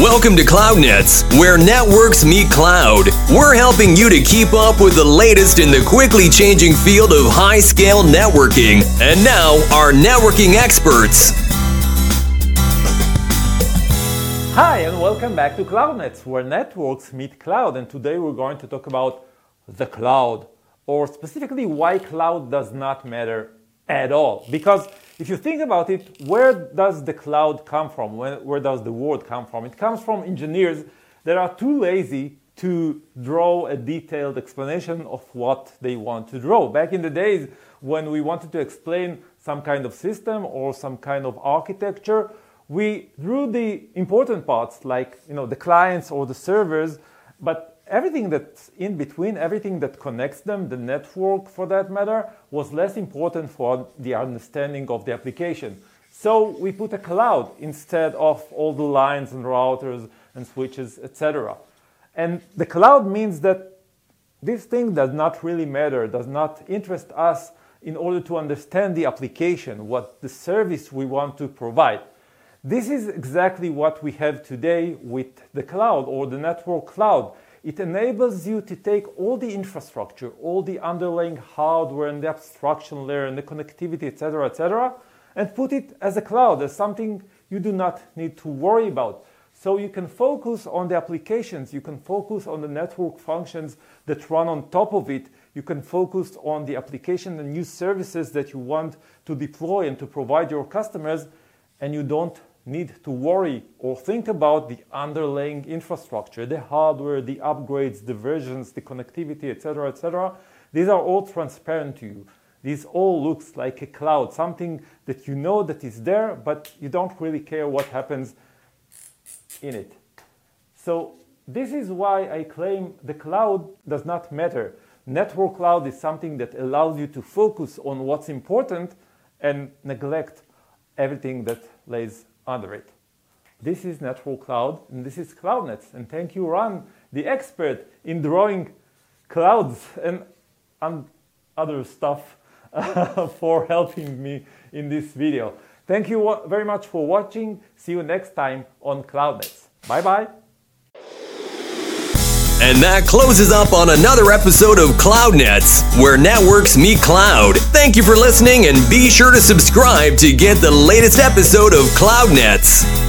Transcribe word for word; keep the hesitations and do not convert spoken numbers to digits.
Welcome to CloudNets, where networks meet cloud. We're helping you to keep up with the latest in the quickly changing field of high-scale networking. And now, our networking experts. Hi, and welcome back to CloudNets, where networks meet cloud. And today we're going to talk about the cloud, or specifically why cloud does not matter at all. Because if you think about it, where does the cloud come from? Where, where does the word come from? It comes from engineers that are too lazy to draw a detailed explanation of what they want to draw. Back in the days when we wanted to explain some kind of system or some kind of architecture, we drew the important parts, like you know the clients or the servers, but everything that's in between, everything that connects them, the network for that matter, was less important for the understanding of the application. So we put a cloud instead of all the lines and routers and switches, et cetera. And the cloud means that this thing does not really matter, does not interest us in order to understand the application, what the service we want to provide. This is exactly what we have today with the cloud or the network cloud. It enables you to take all the infrastructure, all the underlying hardware and the abstraction layer and the connectivity, et cetera, et cetera, and put it as a cloud, as something you do not need to worry about. So you can focus on the applications, you can focus on the network functions that run on top of it, you can focus on the application and new services that you want to deploy and to provide your customers, and you don't need to worry or think about the underlying infrastructure, the hardware, the upgrades, the versions, the connectivity, et cetera, et cetera. These are all transparent to you. This all looks like a cloud, something that you know that is there, but you don't really care what happens in it. So this is why I claim the cloud does not matter. Network cloud is something that allows you to focus on what's important and neglect everything that lays under it. This is Network Cloud, and this is CloudNets. And thank you, Ran, the expert in drawing clouds and, and other stuff uh, for helping me in this video. Thank you very much for watching. See you next time on CloudNets. Bye-bye. And that closes up on another episode of CloudNets, where networks meet cloud. Thank you for listening, and be sure to subscribe to get the latest episode of CloudNets.